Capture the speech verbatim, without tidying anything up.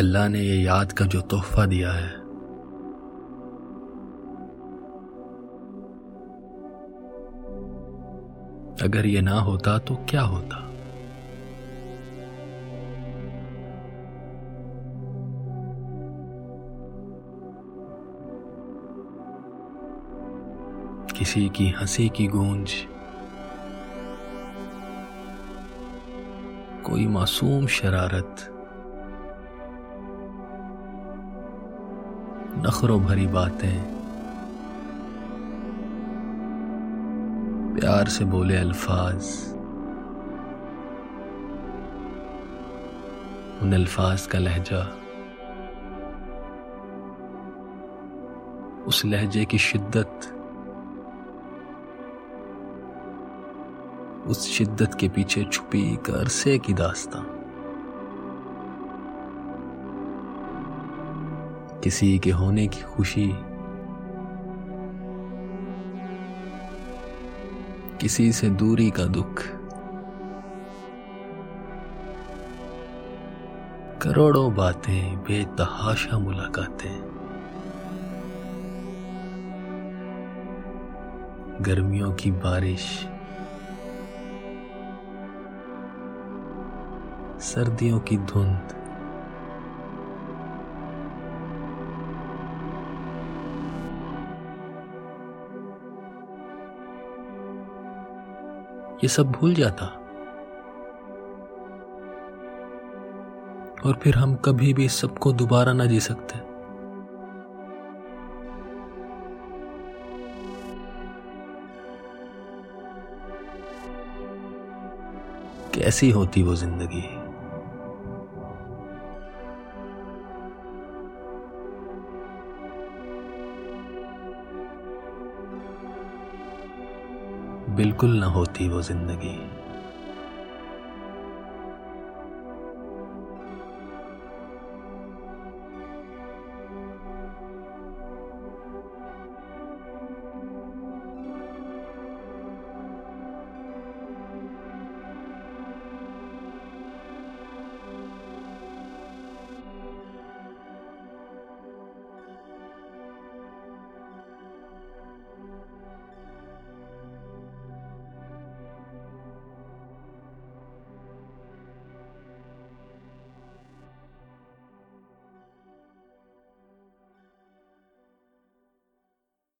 अल्लाह ने ये याद का जो तोहफा दिया है। अगर ये ना होता तो क्या होता? किसी की हंसी की गूंज, कोई मासूम शरारत, नखरों भरी बातें, प्यार से बोले अल्फाज, उन अल्फाज का लहजा, उस लहजे की शिद्दत, उस शिद्दत के पीछे छुपी एक अरसे की दास्तां। किसी के होने की खुशी, किसी से दूरी का दुख, करोड़ों बातें, बेतहाशा मुलाकातें, गर्मियों की बारिश, सर्दियों की धुंध, ये सब भूल जाता और फिर हम कभी भी सबको दोबारा ना जी सकते। कैसी होती वो जिंदगी? बिल्कुल ना होती वो जिंदगी।